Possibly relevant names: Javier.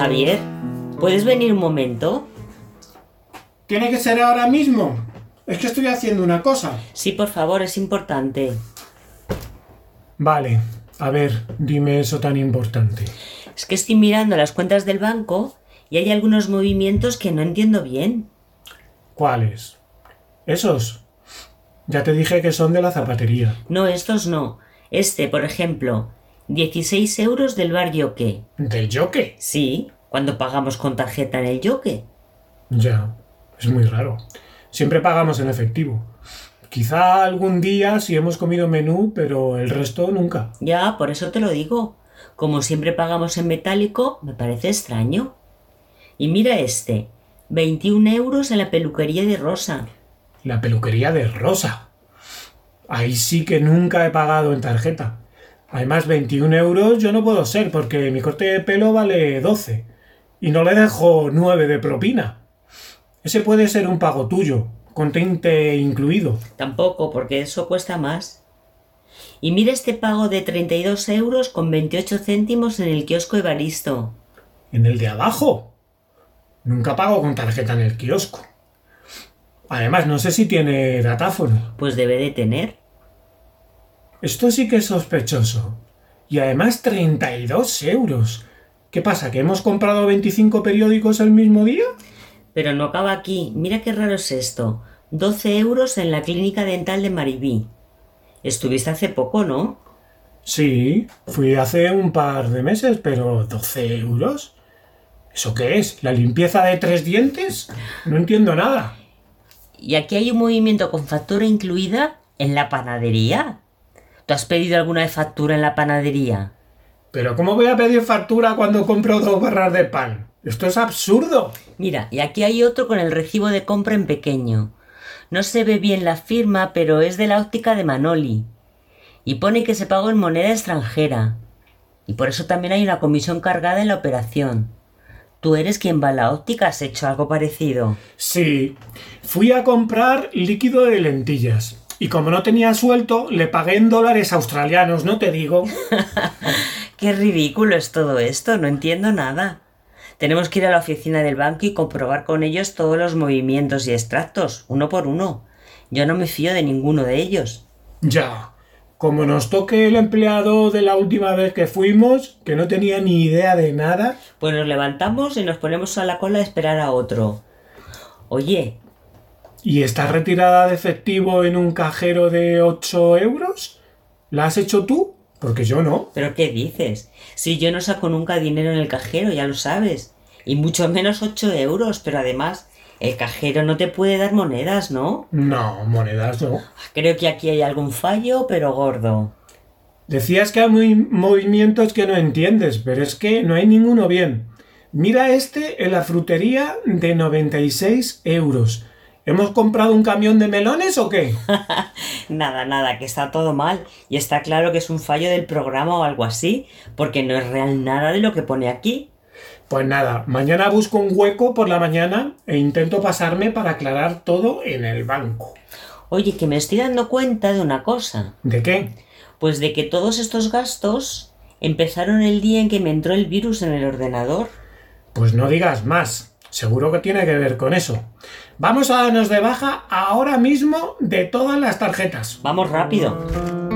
Javier, ¿puedes venir un momento? ¿Tiene que ser ahora mismo? Es que estoy haciendo una cosa. Sí, por favor, es importante. Vale, a ver, dime eso tan importante. Es que estoy mirando las cuentas del banco y hay algunos movimientos que no entiendo bien. ¿Cuáles? ¿Esos? Ya te dije que son de la zapatería. No, estos no. Este, por ejemplo, 16 euros del bar Yoke. ¿Del Yoke? Sí, cuando pagamos con tarjeta en el Yoke. Ya, es muy raro. Siempre pagamos en efectivo. Quizá algún día si hemos comido menú, pero el resto nunca. Ya, por eso te lo digo. Como siempre pagamos en metálico, me parece extraño. Y mira este, 21 euros en la peluquería de Rosa. La peluquería de Rosa. Ahí sí que nunca he pagado en tarjeta. Además, 21 euros yo no puedo ser porque mi corte de pelo vale 12 y no le dejo 9 de propina. Ese puede ser un pago tuyo, con tinte incluido. Tampoco, porque eso cuesta más. Y mira este pago de 32 euros con 28 céntimos en el kiosco Evaristo. ¿En el de abajo? Nunca pago con tarjeta en el kiosco. Además, no sé si tiene datáfono. Pues debe de tener. Esto sí que es sospechoso. Y además 32 euros. ¿Qué pasa, que hemos comprado 25 periódicos el mismo día? Pero no acaba aquí. Mira qué raro es esto. 12 euros en la clínica dental de Maribí. Estuviste hace poco, ¿no? Sí, fui hace un par de meses, pero ¿12 euros? ¿Eso qué es? ¿La limpieza de 3 dientes? No entiendo nada. Y aquí hay un movimiento con factura incluida en la panadería. ¿Tú has pedido alguna factura en la panadería? ¿Pero cómo voy a pedir factura cuando compro 2 barras de pan? ¡Esto es absurdo! Mira, y aquí hay otro con el recibo de compra en pequeño. No se ve bien la firma, pero es de la óptica de Manoli. Y pone que se pagó en moneda extranjera. Y por eso también hay una comisión cargada en la operación. ¿Tú eres quien va a la óptica? ¿Has hecho algo parecido? Sí. Fui a comprar líquido de lentillas. Y como no tenía suelto, le pagué en dólares australianos, no te digo. Qué ridículo es todo esto. No entiendo nada. Tenemos que ir a la oficina del banco y comprobar con ellos todos los movimientos y extractos, uno por uno. Yo no me fío de ninguno de ellos. Ya. Como nos toque el empleado de la última vez que fuimos, que no tenía ni idea de nada... Pues nos levantamos y nos ponemos a la cola a esperar a otro. Oye... ¿Y esta retirada de efectivo en un cajero de 8 euros? ¿La has hecho tú? Porque yo no. ¿Pero qué dices? Si yo no saco nunca dinero en el cajero, ya lo sabes. Y mucho menos 8 euros, pero además... El cajero no te puede dar monedas, ¿no? No, monedas no. Creo que aquí hay algún fallo, pero gordo. Decías que hay movimientos que no entiendes, pero es que no hay ninguno bien. Mira este en la frutería de 96 euros. ¿Hemos comprado un camión de melones o qué? Nada, que está todo mal. Y está claro que es un fallo del programa o algo así, porque no es real nada de lo que pone aquí. Pues nada, mañana busco un hueco por la mañana e intento pasarme para aclarar todo en el banco. Oye, que me estoy dando cuenta de una cosa. ¿De qué? Pues de que todos estos gastos empezaron el día en que me entró el virus en el ordenador. Pues no digas más. Seguro que tiene que ver con eso. Vamos a darnos de baja ahora mismo de todas las tarjetas. Vamos rápido.